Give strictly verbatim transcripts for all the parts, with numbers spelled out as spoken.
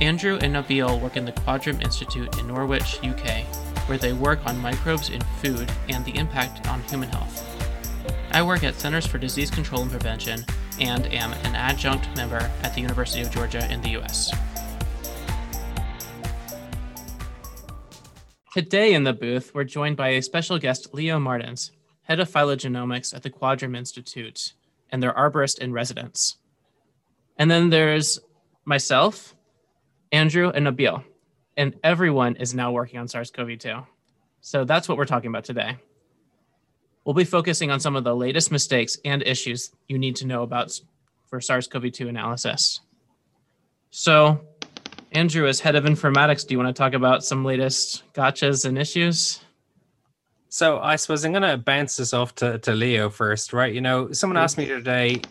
Andrew and Nabil work in the Quadram Institute in Norwich, U K, where they work on microbes in food and the impact on human health. I work at Centers for Disease Control and Prevention and am an adjunct member at the University of Georgia in the U S. Today in the booth, we're joined by a special guest, Leo Martens, head of phylogenomics at the Quadram Institute and their arborist in residence. And then there's myself, Andrew, and Nabil, and everyone is now working on SARS-CoV two. So that's what we're talking about today. We'll be focusing on some of the latest mistakes and issues you need to know about for SARS-CoV two analysis. So, Andrew, as head of informatics, do you want to talk about some latest gotchas and issues? So I suppose I'm going to bounce this off to, to Leo first, right? You know, someone asked me today,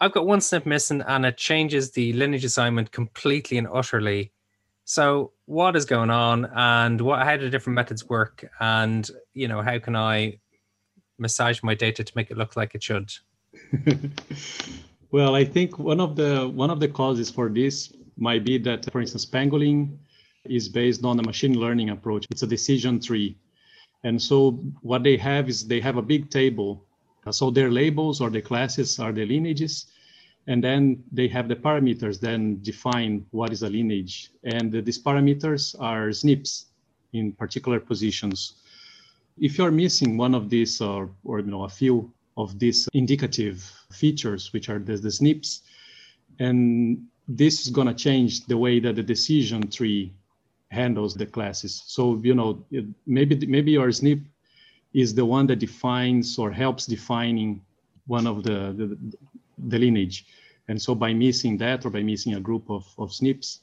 I've got one SNP missing and it changes the lineage assignment completely and utterly. So what is going on and what, how do different methods work? And, you know, how can I massage my data to make it look like it should? Well, I think one of the one of the causes for this might be that, for instance, Pangolin is based on a machine learning approach. It's a decision tree. And so what they have is they have a big table. So their labels or the classes are the lineages. And then they have the parameters then define what is a lineage. And these parameters are SNPs in particular positions. If you're missing one of these or, or you know, a few of these indicative features, which are the, the SNPs, and this is going to change the way that the decision tree handles the classes. So, you know, maybe maybe your SNP is the one that defines or helps defining one of the, the, the lineage. And so by missing that or by missing a group of, of SNPs,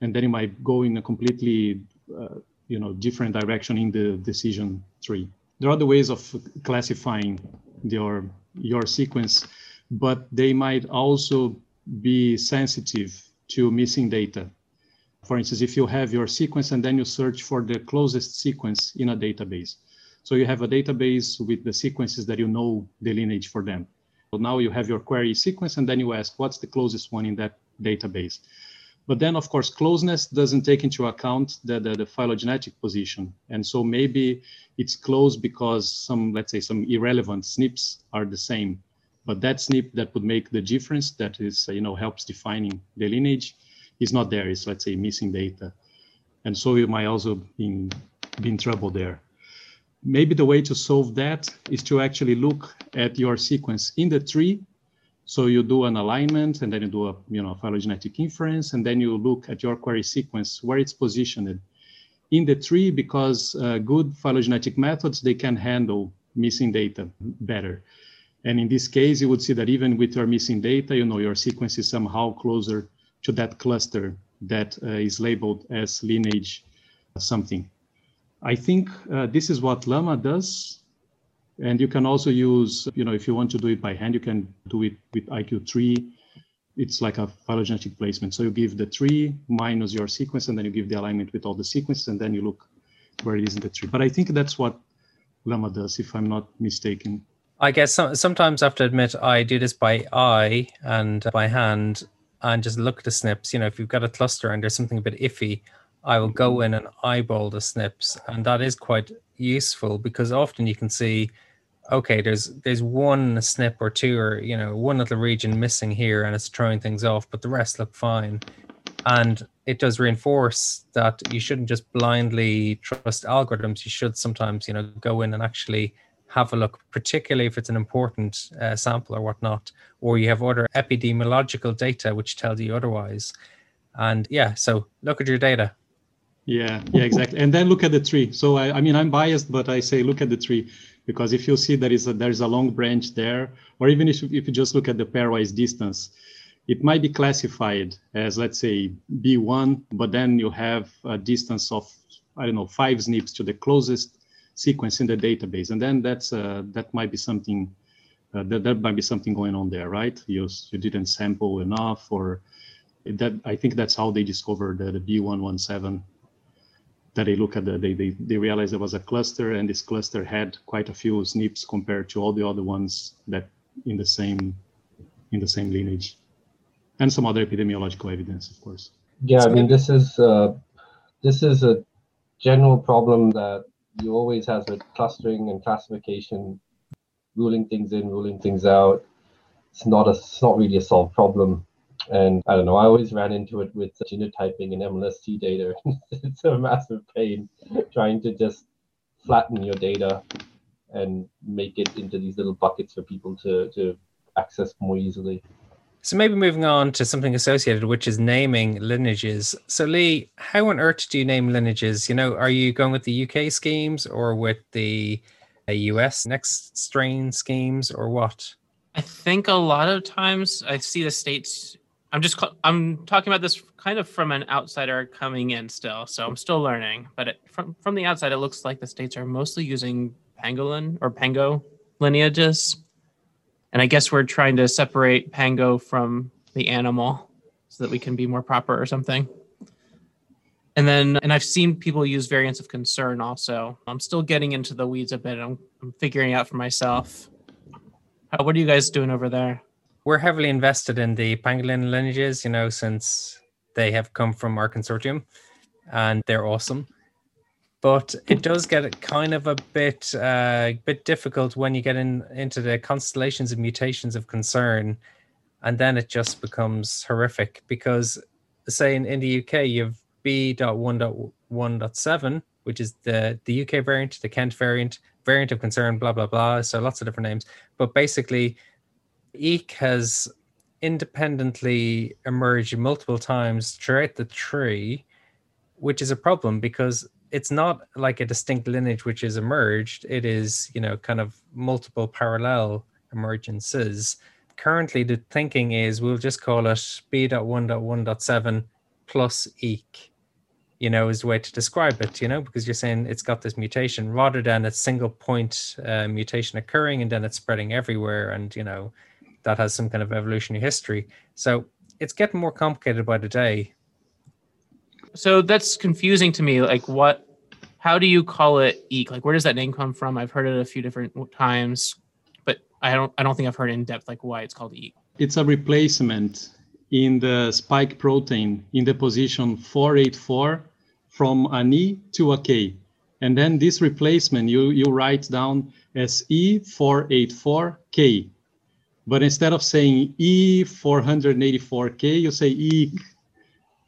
and then it might go in a completely, uh, you know, different direction in the decision tree. There are other ways of classifying your, your sequence, but they might also be sensitive to missing data. For instance, if you have your sequence and then you search for the closest sequence in a database. So you have a database with the sequences that you know the lineage for them. So now you have your query sequence and then you ask, what's the closest one in that database? But then, of course, closeness doesn't take into account the, the, the phylogenetic position. And so maybe it's close because some, let's say, some irrelevant SNPs are the same. But that SNP that would make the difference, that is, you know, helps defining the lineage, is not there. It's, let's say, missing data. And so you might also be in, be in trouble there. Maybe the way to solve that is to actually look at your sequence in the tree. So you do an alignment and then you do a, you know, phylogenetic inference, and then you look at your query sequence where it's positioned in the tree, because uh, good phylogenetic methods, they can handle missing data better. And in this case, you would see that even with your missing data, you know, your sequence is somehow closer to that cluster that uh, is labeled as lineage something. I think uh, this is what Lama does. And you can also use, you know, if you want to do it by hand, you can do it with I Q Tree. It's like a phylogenetic placement. So you give the tree minus your sequence, and then you give the alignment with all the sequences, and then you look where it is in the tree. But I think that's what Lama does, if I'm not mistaken. I guess some, sometimes I have to admit I do this by eye and by hand and just look at the SNPs. You know, if you've got a cluster and there's something a bit iffy, I will go in and eyeball the SNPs. And that is quite useful because often you can see, okay, there's there's one SNP or two or, you know, one little region missing here and it's throwing things off, but the rest look fine. And it does reinforce that you shouldn't just blindly trust algorithms. You should sometimes, you know, go in and actually have a look, particularly if it's an important uh, sample or whatnot, or you have other epidemiological data which tells you otherwise. And yeah, so look at your data. Yeah, yeah, exactly. And then look at the tree. So, I, I mean, I'm biased, but I say look at the tree, because if you see there is a, there's a long branch there, or even if, if you just look at the pairwise distance, it might be classified as, let's say, B one, but then you have a distance of, I don't know, five SNPs to the closest sequence in the database, and then that's uh, that might be something uh, that that might be something going on there, right? You you didn't sample enough, or that I think that's how they discovered the, the B one one seven. That they look at the they they they realized there was a cluster, and this cluster had quite a few SNPs compared to all the other ones that in the same in the same lineage, and some other epidemiological evidence, of course. Yeah, I mean, this is uh, this is a general problem that you always have with clustering and classification, ruling things in, ruling things out. It's not a it's not really a solved problem. And I don't know, I always ran into it with genotyping and M L S T data. It's a massive pain trying to just flatten your data and make it into these little buckets for people to, to access more easily. So maybe moving on to something associated, which is naming lineages. So Lee, how on earth do you name lineages? You know, are you going with the U K schemes or with the U S Nextstrain schemes or what? I think a lot of times I see the states... I'm just I'm talking about this kind of from an outsider coming in still, so I'm still learning. But it, from from the outside, it looks like the states are mostly using Pangolin or Pango lineages, and I guess we're trying to separate Pango from the animal so that we can be more proper or something. And then, and I've seen people use variants of concern also. I'm still getting into the weeds a bit. I'm, I'm figuring out for myself. How, what are you guys doing over there? We're heavily invested in the pangolin lineages, you know, since they have come from our consortium and they're awesome. But it does get kind of a bit uh, bit difficult when you get in into the constellations and mutations of concern. And then it just becomes horrific because, say, in, in the U K, you have B one one one seven, which is the, the U K variant, the Kent variant, variant of concern, blah, blah, blah. So lots of different names. But basically... Eek has independently emerged multiple times throughout the tree, which is a problem because it's not like a distinct lineage which has emerged. It is, you know, kind of multiple parallel emergences. Currently, the thinking is we'll just call it B one one one seven plus Eek, you know, is the way to describe it, you know, because you're saying it's got this mutation rather than a single point uh, mutation occurring and then it's spreading everywhere and, you know, that has some kind of evolutionary history. So it's getting more complicated by the day. So that's confusing to me. Like what, how do you call it Eek? Like where does that name come from? I've heard it a few different times, but I don't, I don't think I've heard in depth, like why it's called Eek. It's a replacement in the spike protein in the position four eighty-four from an E to a K. And then this replacement, you, you write down as E four eighty-four K. But instead of saying E four eighty-four K, you say E.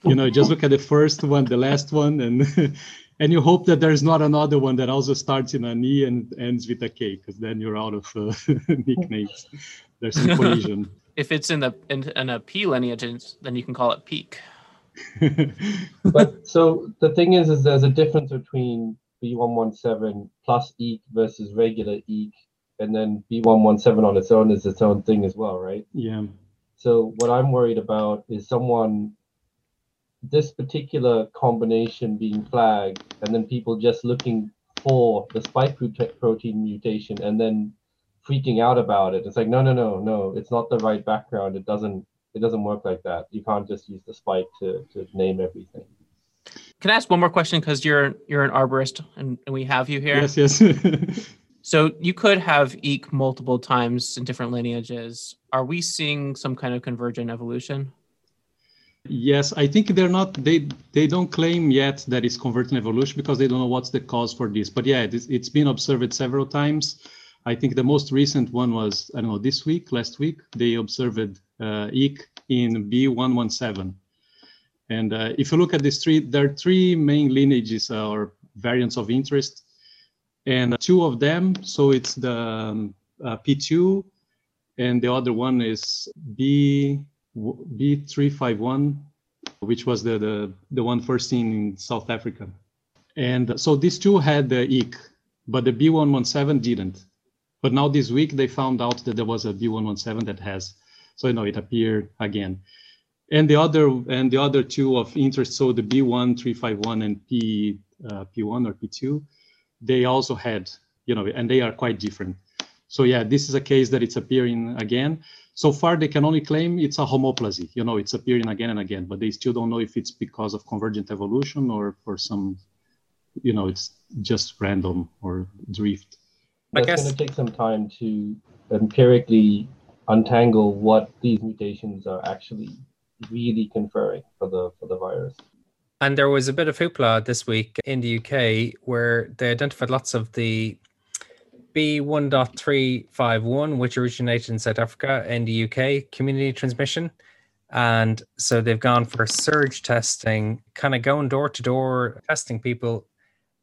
You know, just look at the first one, the last one, and and you hope that there's not another one that also starts in an E and ends with a K, because then you're out of uh, nicknames. There's some collision. If it's in the in, in a P lineage, then you can call it peak. But so the thing is, is there's a difference between B one one seven plus Eek versus regular Eek. And then B one one seven on its own is its own thing as well, right? Yeah. So what I'm worried about is someone, this particular combination being flagged, and then people just looking for the spike protein mutation and then freaking out about it. It's like, no, no, no, no, it's not the right background. It doesn't it doesn't work like that. You can't just use the spike to, to name everything. Can I ask one more question? Because you're you're an arborist and, and we have you here. Yes, yes. So you could have Eek multiple times in different lineages. Are we seeing some kind of convergent evolution? Yes, I think they're not, they they don't claim yet that it's convergent evolution because they don't know what's the cause for this. But yeah, it's, it's been observed several times. I think the most recent one was, I don't know, this week, last week, they observed uh, Eek in B one one seven. And uh, if you look at this tree, there are three main lineages uh, or variants of interest. And two of them, so it's the um, uh, P two, and the other one is B three fifty-one, which was the, the, the one first seen in South Africa. And so these two had the Eek, but the B one one seven didn't. But now this week, they found out that there was a B one one seven that has So you know it appeared again. And the other and the other two of interest, so the B one three five one and P uh, P one or P two, they also had, you know, and they are quite different. So yeah, this is a case that it's appearing again. So far, they can only claim it's a homoplasy. You know, it's appearing again and again, but they still don't know if it's because of convergent evolution or for some, you know, it's just random or drift. That's I guess going to take some time to empirically untangle what these mutations are actually really conferring for the for the virus. And there was a bit of hoopla this week in the U K where they identified lots of the B one three five one, which originated in South Africa, in the U K, community transmission. And so they've gone for surge testing, kind of going door to door, testing people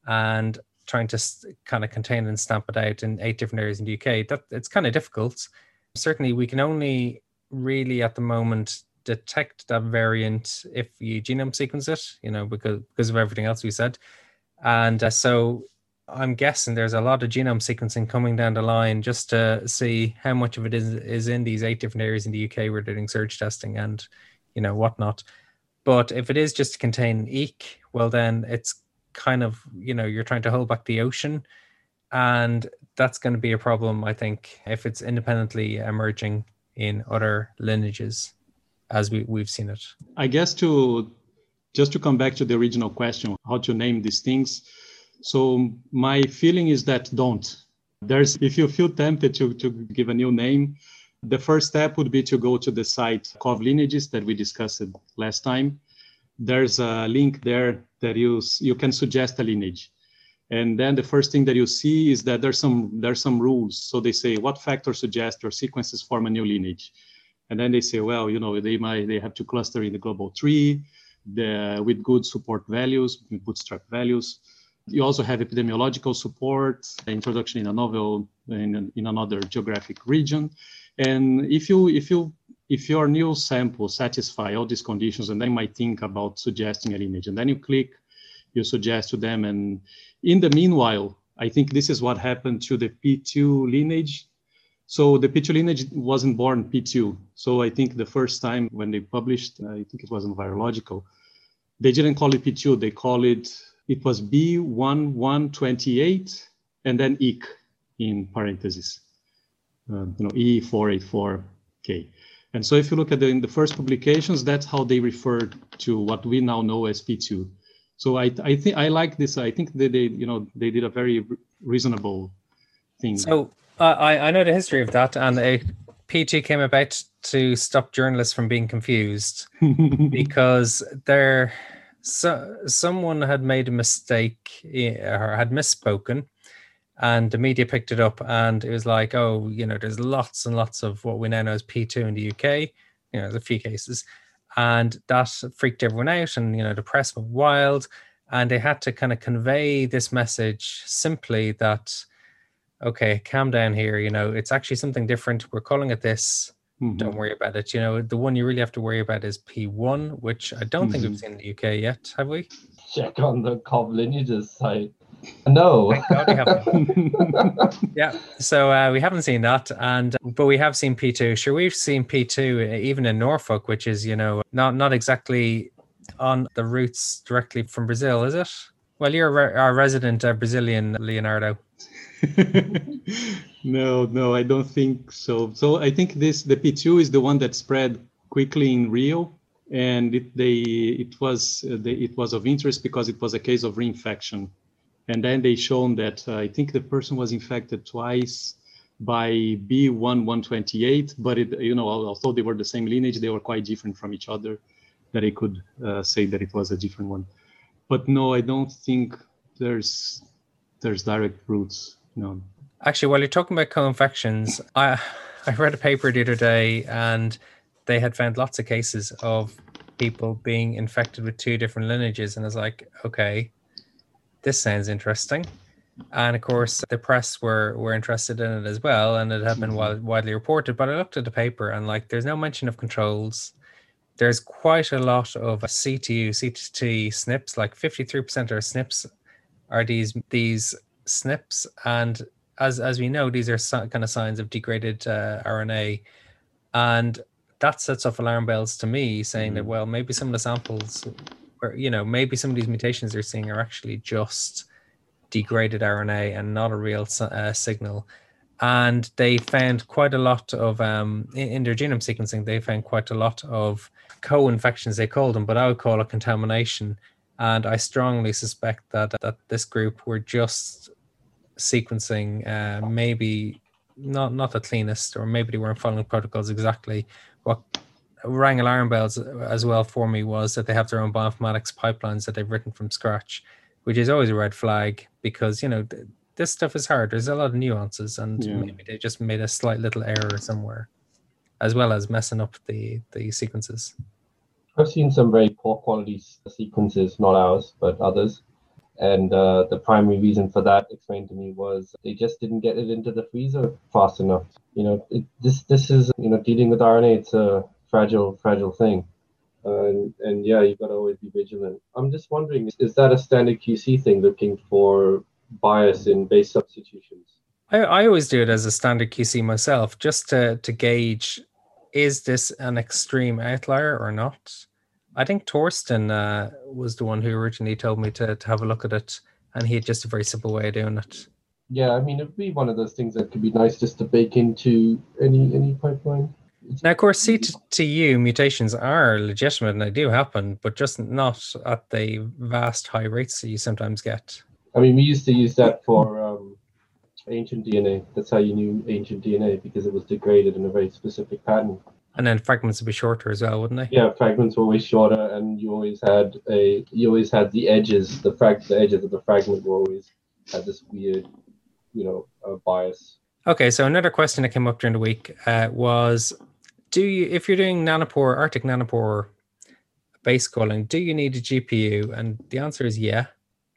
and trying to kind of contain and stamp it out in eight different areas in the U K. That, it's kind of difficult. Certainly, we can only really at the moment detect that variant if you genome sequence it, you know, because, because of everything else we said. And uh, so... I'm guessing there's a lot of genome sequencing coming down the line just to see how much of it is, is in these eight different areas in the U K we're doing surge testing and, you know, whatnot. But if it is just to contain Eek, well, then it's kind of, you know, you're trying to hold back the ocean. And that's going to be a problem, I think, if it's independently emerging in other lineages, as we, we've seen it. I guess to just to come back to the original question, how to name these things. So my feeling is that don't. There's, if you feel tempted to, to give a new name, the first step would be to go to the site cov-lineages that we discussed last time. There's a link there that you, you can suggest a lineage. And then the first thing that you see is that there's some, there's some rules. So they say, what factors suggest your sequences form a new lineage? And then they say, well, you know, they might, they have to cluster in the global tree the, with good support values, bootstrap values. You also have epidemiological support, introduction in a novel in, in another geographic region, and if you if you if your new sample satisfy all these conditions, and they might think about suggesting a lineage, and then you click, you suggest to them, and in the meanwhile, I think this is what happened to the P two lineage. So the P two lineage wasn't born P two. So I think the first time when they published, I think it was in Virological, they didn't call it P two, they call it. It was B one one two eight and then Eek in parentheses, uh, you know, E four eight four K. And so if you look at the, in the first publications, that's how they referred to what we now know as P two. So I, I think I like this. I think they, they, you know, they did a very reasonable thing. So uh, I, I know the history of that, and a P two came about to stop journalists from being confused because they're. So someone had made a mistake or had misspoken, and the media picked it up, and it was like, oh, you know, there's lots and lots of what we now know as P two in the U K. You know, there's a few cases, and that freaked everyone out, and you know, the press went wild, and they had to kind of convey this message simply that, okay, calm down here. You know, it's actually something different. We're calling it this. Mm-hmm. Don't worry about it. You know, the one you really have to worry about is P one, which I don't mm-hmm. think we've seen in the U K yet, have we? Check on the cov-lineages site. No. Thank God we haven't. Yeah. So uh, we haven't seen that, and but we have seen P two. Sure, we've seen P two even in Norfolk, which is, you know, not not exactly on the routes directly from Brazil, is it? Well, you're re- our resident uh, Brazilian, Leonardo. No, no, I don't think so. So I think this the P two is the one that spread quickly in Rio, and it they it was uh, they, it was of interest because it was a case of reinfection, and then they shown that uh, I think the person was infected twice by B one one two eight, but it you know although they were the same lineage, they were quite different from each other, that I could uh, say that it was a different one. But no, I don't think there's there's direct roots. No. Actually, while you're talking about co-infections, I I read a paper the other day, and they had found lots of cases of people being infected with two different lineages. And I was like, okay, this sounds interesting. And of course, the press were were interested in it as well, and it had been w- widely reported. But I looked at the paper, and like, there's no mention of controls. There's quite a lot of C T U, C T T S N Ps. Like fifty-three percent of our S N Ps are these these S N Ps, and As as we know, these are kind of signs of degraded uh, R N A, and that sets off alarm bells to me, saying mm. that, well, maybe some of the samples, or, you know, maybe some of these mutations they're seeing are actually just degraded R N A and not a real uh, signal. And they found quite a lot of, um, in their genome sequencing, they found quite a lot of co-infections, they called them, but I would call it contamination. And I strongly suspect that that this group were just sequencing uh, maybe not not the cleanest, or maybe they weren't following protocols exactly. What rang alarm bells as well for me was that they have their own bioinformatics pipelines that they've written from scratch, which is always a red flag because, you know, th- this stuff is hard. There's a lot of nuances, and yeah. maybe they just made a slight little error somewhere, as well as messing up the, the sequences. I've seen some very poor quality sequences, not ours, but others. And uh, the primary reason for that, explained to me, was they just didn't get it into the freezer fast enough. You know, it, this this is, you know, dealing with R N A, it's a fragile, fragile thing. Uh, and, and yeah, you've got to always be vigilant. I'm just wondering, is, is that a standard Q C thing, looking for bias in base substitutions? I, I always do it as a standard Q C myself, just to, to gauge, is this an extreme outlier or not? I think Torsten uh, was the one who originally told me to, to have a look at it, and he had just a very simple way of doing it. Yeah, I mean, it would be one of those things that could be nice just to bake into any any pipeline. Now, of course, C T U mutations are legitimate, and they do happen, but just not at the vast high rates that you sometimes get. I mean, we used to use that for um, ancient D N A. That's how you knew ancient D N A, because it was degraded in a very specific pattern. And then fragments would be shorter as well, wouldn't they? Yeah, fragments were always shorter, and you always had a you always had the edges, the frag, the edges of the fragment were always had this weird, you know, uh, bias. Okay, so another question that came up during the week uh, was, do you, if you're doing nanopore, Arctic nanopore base calling, do you need a G P U? And the answer is yeah.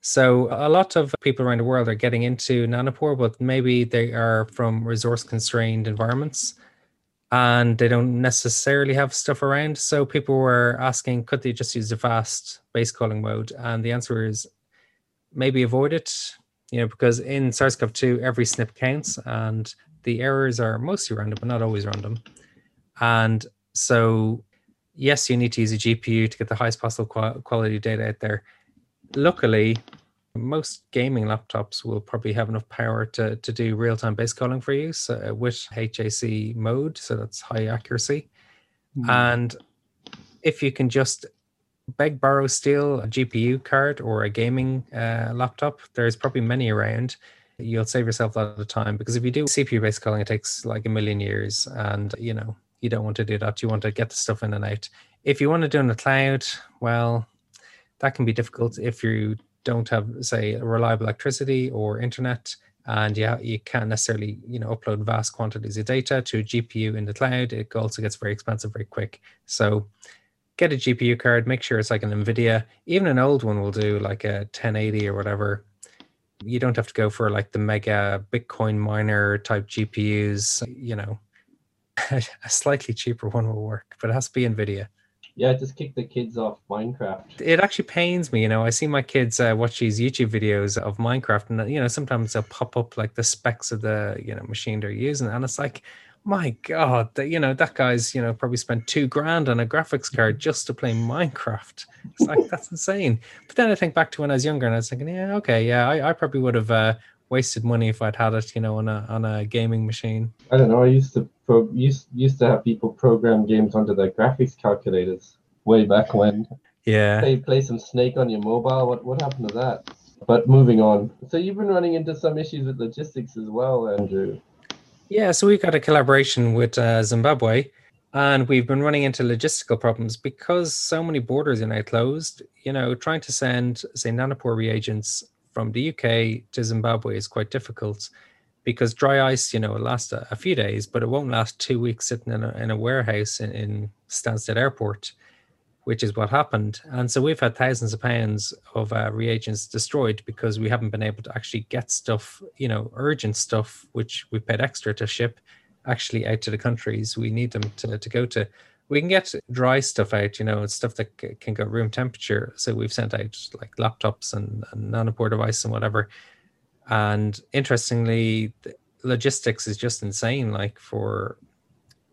So a lot of people around the world are getting into nanopore, but maybe they are from resource-constrained environments, and they don't necessarily have stuff around. So people were asking, could they just use the fast base calling mode? And the answer is maybe avoid it, you know, because in SARS-CoV two, every SNP counts, and the errors are mostly random, but not always random. And so, yes, you need to use a G P U to get the highest possible quality data out there. Luckily, most gaming laptops will probably have enough power to, to do real-time base calling for you, so with H A C mode, so that's high accuracy. Mm-hmm. And if you can just beg, borrow, steal a G P U card or a gaming uh, laptop, there's probably many around. You'll save yourself a lot of time, because if you do C P U base calling, it takes like a million years, and you know you don't want to do that. You want to get the stuff in and out. If you want to do it in the cloud, well, that can be difficult if you don't have, say, reliable electricity or internet, and yeah, you can't necessarily, you know, upload vast quantities of data to a G P U in the cloud. It also gets very expensive very quick. So get a G P U card, make sure it's like an NVIDIA. Even an old one will do, like a ten eighty or whatever. You don't have to go for like the mega Bitcoin miner type G P Us, you know. A slightly cheaper one will work, but it has to be NVIDIA. Yeah, just kick the kids off Minecraft. It actually pains me, you know. I see my kids uh, watch these YouTube videos of Minecraft, and you know, sometimes they'll pop up like the specs of the, you know, machine they're using, and it's like, my God, that, you know, that guy's, you know, probably spent two grand on a graphics card just to play Minecraft. It's like that's insane. But then I think back to when I was younger, and I was thinking, yeah, okay, yeah, I, I probably would have uh, wasted money if I'd had it, you know, on a on a gaming machine. I don't know. I used to pro- used used to have people program games onto their graphics calculators way back when. Yeah. They play some Snake on your mobile. What what happened to that? But moving on. So you've been running into some issues with logistics as well, Andrew. Yeah. So we've got a collaboration with uh, Zimbabwe, and we've been running into logistical problems because so many borders are now closed. You know, trying to send, say, nanopore reagents from the U K to Zimbabwe is quite difficult, because dry ice, you know, it lasts a, a few days, but it won't last two weeks sitting in a, in a warehouse in, in Stansted Airport, which is what happened. And so we've had thousands of pounds of uh, reagents destroyed because we haven't been able to actually get stuff, you know, urgent stuff, which we paid extra to ship, actually out to the countries we need them to, to go to. We can get dry stuff out, you know, stuff that c- can go room temperature. So we've sent out like laptops and, and nanopore device and whatever. And interestingly, logistics is just insane. Like for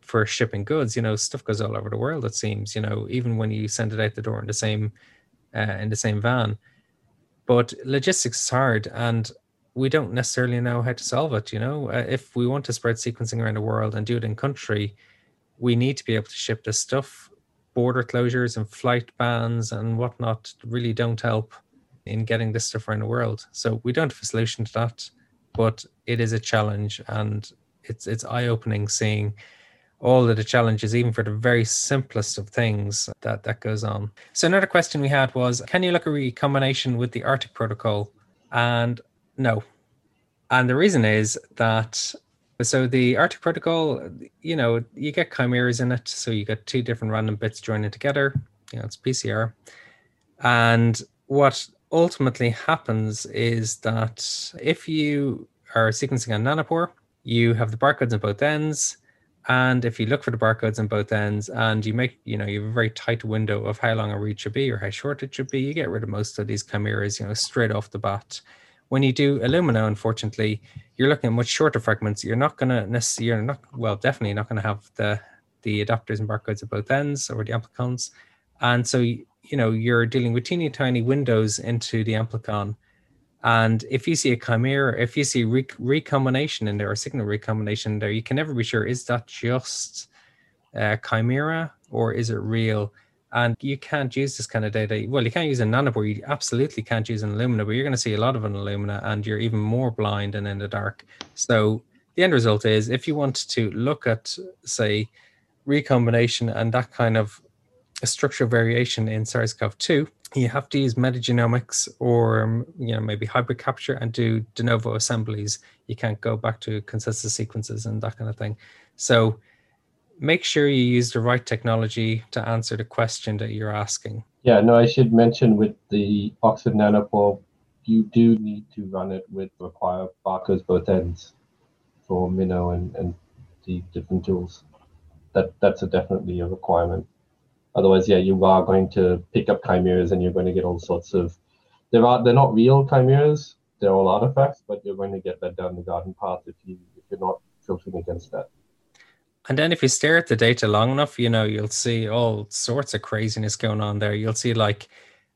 for shipping goods, you know, stuff goes all over the world, it seems, you know, even when you send it out the door in the same uh, in the same van. But logistics is hard, and we don't necessarily know how to solve it. You know, uh, if we want to spread sequencing around the world and do it in country, we need to be able to ship this stuff. Border closures and flight bans and whatnot really don't help in getting this stuff around the world. So we don't have a solution to that, but it is a challenge, and it's it's eye-opening seeing all of the challenges, even for the very simplest of things that, that goes on. So another question we had was, can you look at recombination with the Arctic protocol? And no. And the reason is that, so the Arctic protocol, you know, you get chimeras in it. So you got two different random bits joining together. You know, it's P C R. And what ultimately happens is that if you are sequencing on nanopore, you have the barcodes on both ends. And if you look for the barcodes on both ends and you make, you know, you have a very tight window of how long a read should be or how short it should be, you get rid of most of these chimeras, you know, straight off the bat. When you do Illumina, unfortunately, you're looking at much shorter fragments. You're not going to necessarily, you're not, well, definitely not going to have the, the adapters and barcodes at both ends or the amplicons. And so, you know, you're dealing with teeny tiny windows into the amplicon. And if you see a chimera, if you see re- recombination in there or signal recombination in there, you can never be sure, is that just a chimera or is it real? And you can't use this kind of data. Well, you can't use a nanopore. You absolutely can't use an Illumina, but you're going to see a lot of an Illumina, and you're even more blind and in the dark. So the end result is, if you want to look at, say, recombination and that kind of structural variation in SARS-CoV two, you have to use metagenomics or, you know, maybe hybrid capture and do de novo assemblies. You can't go back to consensus sequences and that kind of thing. So make sure you use the right technology to answer the question that you're asking. Yeah, no, I should mention with the Oxford Nanopore, you do need to run it with require barcodes both ends for Minnow and, and the different tools. That That's a definitely a requirement. Otherwise, yeah, you are going to pick up chimeras and you're going to get all sorts of... There are, they're not real chimeras, they're all artifacts, but you're going to get that down the garden path if, you, if you're not filtering against that. And then if you stare at the data long enough, you know, you'll see all sorts of craziness going on there. You'll see like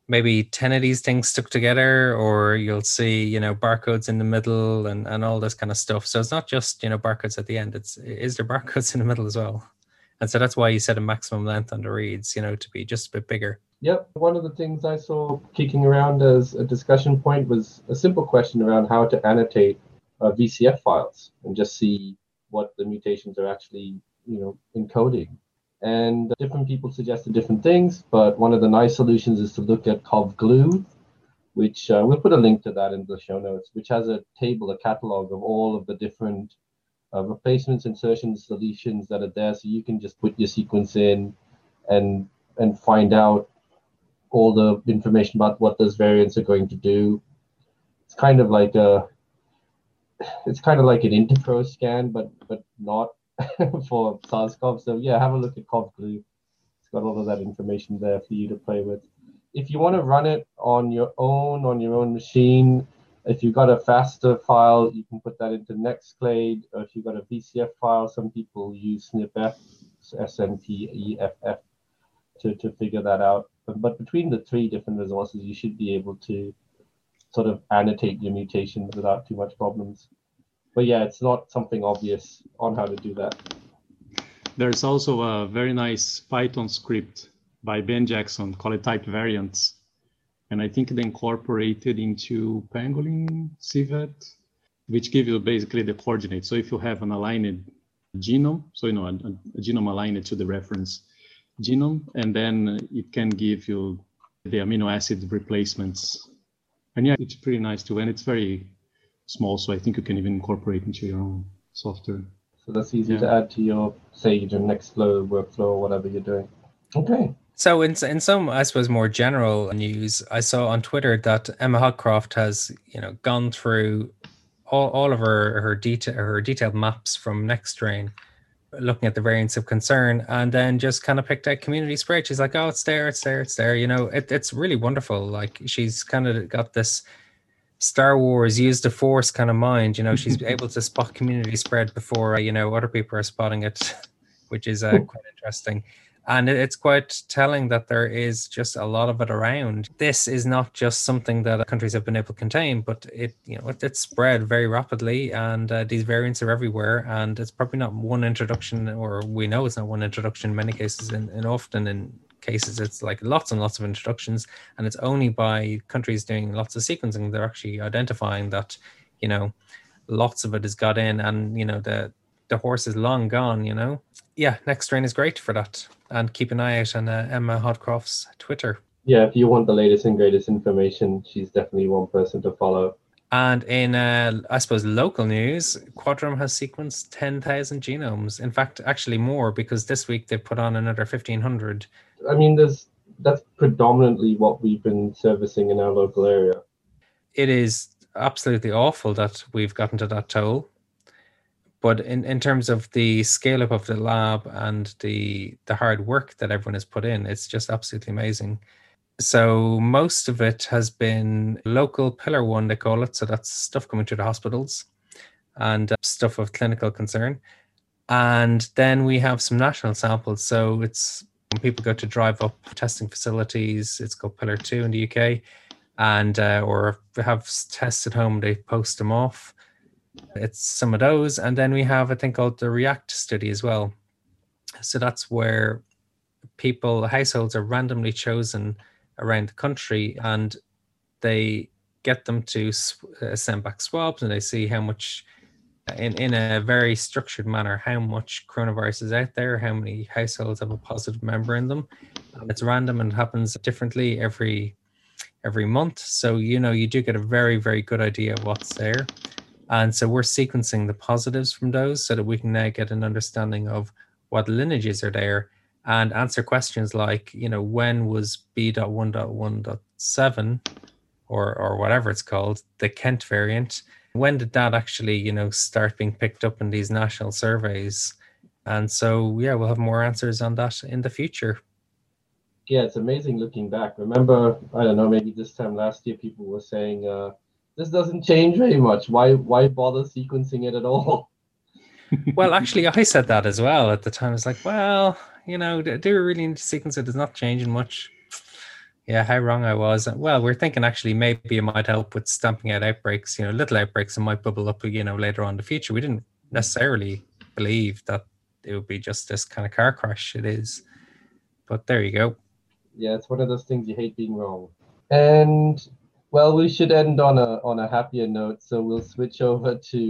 maybe ten of these things stuck together, or you'll see, you know, barcodes in the middle and, and all this kind of stuff. So it's not just, you know, barcodes at the end. It's, is there barcodes in the middle as well? And so that's why you set a maximum length on the reads, you know, to be just a bit bigger. Yep. One of the things I saw kicking around as a discussion point was a simple question around how to annotate uh, V C F files and just see what the mutations are actually, you know, encoding. And uh, different people suggested different things, but one of the nice solutions is to look at cov glue, which uh, we'll put a link to that in the show notes, which has a table, a catalog of all of the different uh, replacements, insertions, deletions that are there. So you can just put your sequence in and and find out all the information about what those variants are going to do. It's kind of like a It's kind of like an interpro scan, but but not for SARS-CoV. So yeah, have a look at cov glue. It's got all of that information there for you to play with. If you want to run it on your own, on your own machine, if you've got a faster file, you can put that into Nextclade. Or if you've got a V C F file, some people use SnpEff, SnpEff to, to figure that out. But, but between the three different resources, you should be able to sort of annotate your mutations without too much problems. But yeah, it's not something obvious on how to do that. There's also a very nice Python script by Ben Jackson called Type Variants. And I think they incorporated into Pangolin, C V E T, which gives you basically the coordinates. So if you have an aligned genome, so you know, a, a genome aligned to the reference genome, and then it can give you the amino acid replacements. And yeah, it's pretty nice too, and it's very small, so I think you can even incorporate into your own software. So that's easy yeah. to add to your, say, your Nextflow workflow or whatever you're doing. Okay. So in in some, I suppose, more general news, I saw on Twitter that Emma Hodcroft has, you know, gone through all, all of her her, deta- her detailed maps from Nextstrain, looking at the variants of concern, and then just kind of picked out community spread. She's like, oh, it's there, it's there, it's there. You know, it, it's really wonderful. Like, she's kind of got this Star Wars use the force kind of mind. You know, she's able to spot community spread before, you know, other people are spotting it which is uh, quite interesting. And it's quite telling that there is just a lot of it around. This is not just something that countries have been able to contain, but it, you know, it, it's spread very rapidly, and uh, these variants are everywhere. And it's probably not one introduction, or we know it's not one introduction in many cases, and, and often in cases it's like lots and lots of introductions. And it's only by countries doing lots of sequencing they're actually identifying that, you know, lots of it has got in, and you know the the horse is long gone. You know, yeah, Nextstrain is great for that. And keep an eye out on uh, Emma Hodcroft's Twitter. Yeah, if you want the latest and greatest information, she's definitely one person to follow. And in, uh, I suppose, local news, Quadram has sequenced ten thousand genomes. In fact, actually more, because this week they put on another fifteen hundred. I mean, there's, that's predominantly what we've been servicing in our local area. It is absolutely awful that we've gotten to that toll. But in, in terms of the scale up of the lab and the the hard work that everyone has put in, it's just absolutely amazing. So most of it has been local pillar one, they call it. So that's stuff coming through the hospitals and uh, stuff of clinical concern. And then we have some national samples. So it's when people go to drive up testing facilities, it's called pillar two in the U K. And uh, or have tests at home, they post them off. It's some of those, and then we have a thing called the REACT study as well. So that's where people, households are randomly chosen around the country, and they get them to send back swabs, and they see how much, in, in a very structured manner, how much coronavirus is out there, how many households have a positive member in them. And it's random and happens differently every every month. So, you know, you do get a very, very good idea of what's there. And so we're sequencing the positives from those so that we can now get an understanding of what lineages are there and answer questions like, you know, when was B one one one seven or or whatever it's called, the Kent variant, when did that actually, you know, start being picked up in these national surveys? And so, yeah, we'll have more answers on that in the future. Yeah, it's amazing looking back. Remember, I don't know, maybe this time last year people were saying, uh, this doesn't change very much. Why why bother sequencing it at all? Well, actually, I said that as well at the time. It's like, well, you know, do we really need to sequence it? It's not changing much. Yeah, how wrong I was. Well, we're thinking actually maybe it might help with stamping out outbreaks, you know, little outbreaks that might bubble up, you know, later on in the future. We didn't necessarily believe that it would be just this kind of car crash it is. But there you go. Yeah, it's one of those things you hate being wrong. And... well, we should end on a on a happier note, so we'll switch over to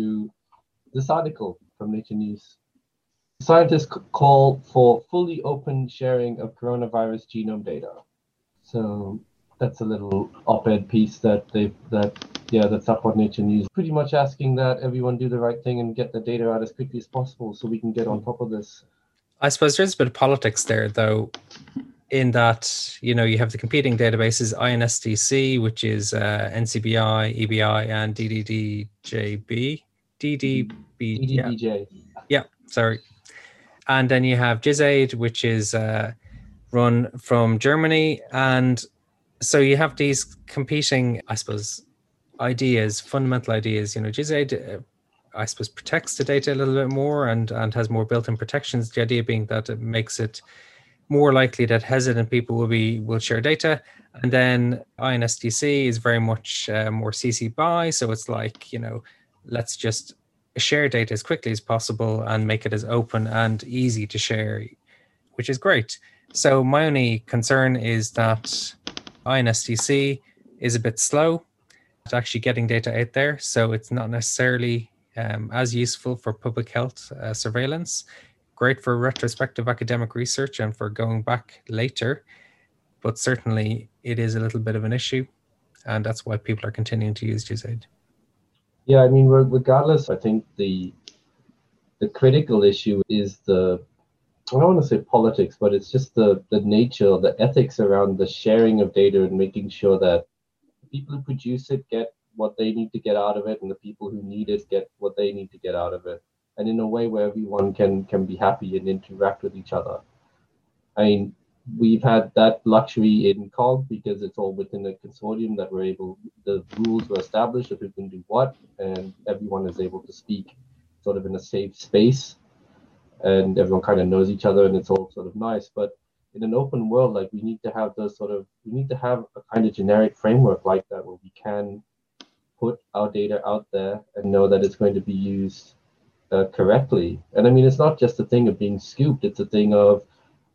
this article from Nature News. Scientists call for fully open sharing of coronavirus genome data. So that's a little op-ed piece that they that yeah that's up on Nature News. Pretty much asking that everyone do the right thing and get the data out as quickly as possible so we can get on top of this. I suppose there's a bit of politics there, though. In that, you know, you have the competing databases, I N S D C, which is uh, N C B I, E B I, and D D D J B. D D B J. Yeah. yeah, sorry. And then you have GISAID, which is uh, run from Germany. And so you have these competing, I suppose, ideas, fundamental ideas. You know, GISAID, uh, I suppose, protects the data a little bit more and, and has more built-in protections. The idea being that it makes it more likely that hesitant people will be will share data. And then I N S D C is very much uh, more C C B Y, so it's like, you know, let's just share data as quickly as possible and make it as open and easy to share, which is great. So my only concern is that I N S D C is a bit slow at actually getting data out there, so it's not necessarily um, as useful for public health uh, surveillance. Great for retrospective academic research and for going back later, but certainly it is a little bit of an issue, and that's why people are continuing to use GISAID. Yeah, I mean, regardless, I think the the critical issue is the, I don't want to say politics, but it's just the, the nature, the ethics around the sharing of data and making sure that the people who produce it get what they need to get out of it, and the people who need it get what they need to get out of it. And in a way where everyone can can be happy and interact with each other. I mean, we've had that luxury in COG because it's all within a consortium that we're able, the rules were established of who can do what, and everyone is able to speak sort of in a safe space. and everyone kind of knows each other and it's all sort of nice. But in an open world, like we need to have those sort of, we need to have a kind of generic framework like that where we can put our data out there and know that it's going to be used uh, correctly. And I mean, it's not just a thing of being scooped, it's a thing of,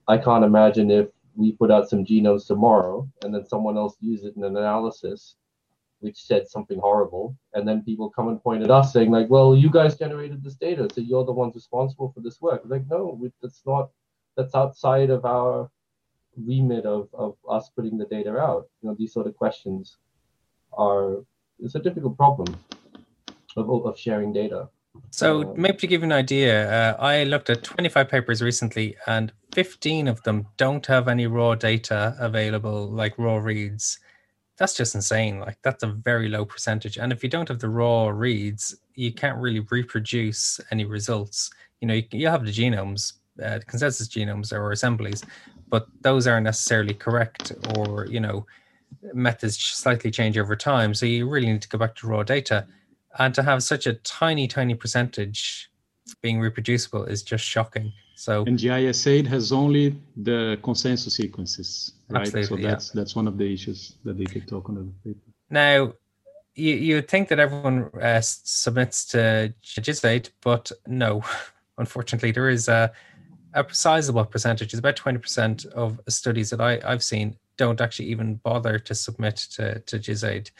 I can't imagine if we put out some genomes tomorrow and then someone else used it in an analysis which said something horrible, and then people come and point at us saying like, well, you guys generated this data, so you're the ones responsible for this work. Like, no, that's not, that's outside of our remit of, of us putting the data out. You know, these sort of questions are, it's a difficult problem of, of sharing data. So um, maybe to give you an idea, uh, I looked at twenty-five papers recently and fifteen of them don't have any raw data available, like raw reads. That's just insane. Like, that's a very low percentage. And if you don't have the raw reads, you can't really reproduce any results. You know, you, you have the genomes, uh, the consensus genomes or assemblies, but those aren't necessarily correct, or, you know, methods slightly change over time. So you really need to go back to raw data, and to have such a tiny, tiny percentage being reproducible is just shocking. So, and GISAID has only the consensus sequences, right? So that's yeah. that's one of the issues that they could talk on the paper. Now, you you think that everyone uh, submits to GISAID, but no, unfortunately, there is a a sizable percentage. It's about twenty percent of studies that I I've seen don't actually even bother to submit to to GISAID,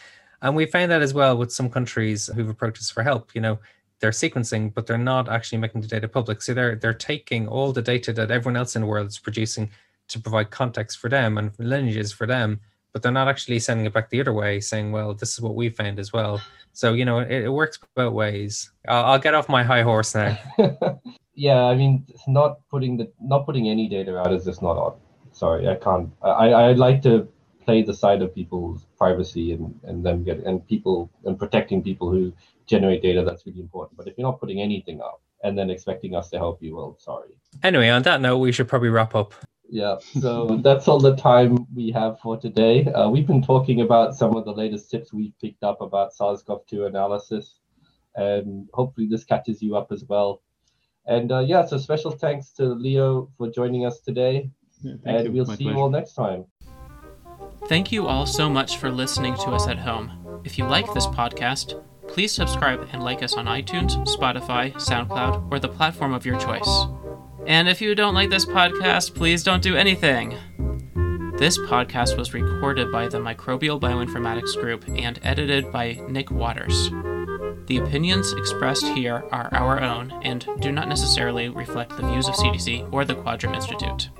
and we found that as well with some countries who've approached us for help. You know, they're sequencing, but they're not actually making the data public. So they're they're taking all the data that everyone else in the world is producing to provide context for them and lineages for them, but they're not actually sending it back the other way, saying, well, this is what we found as well. So, you know, it, it works both ways. I'll, I'll get off my high horse now. Yeah, I mean, not putting the not putting any data out is just not odd. Sorry, I can't. I I'd like to play the side of people's privacy and and them get and people and protecting people who generate data. That's really important. But if you're not putting anything up and then expecting us to help you, well, sorry. Anyway, on that note, we should probably wrap up. Yeah, so that's all the time we have for today. Uh, we've been talking about some of the latest tips we've picked up about SARS CoV two analysis, and hopefully this catches you up as well. And uh, yeah, so special thanks to Leo for joining us today. Yeah, and you. we'll My see pleasure. you all next time. Thank you all so much for listening to us at home. If you like this podcast, please subscribe and like us on iTunes, Spotify, SoundCloud, or the platform of your choice. And if you don't like this podcast, please don't do anything. This podcast was recorded by the Microbial Bioinformatics Group and edited by Nick Waters. The opinions expressed here are our own and do not necessarily reflect the views of C D C or the Quadram Institute.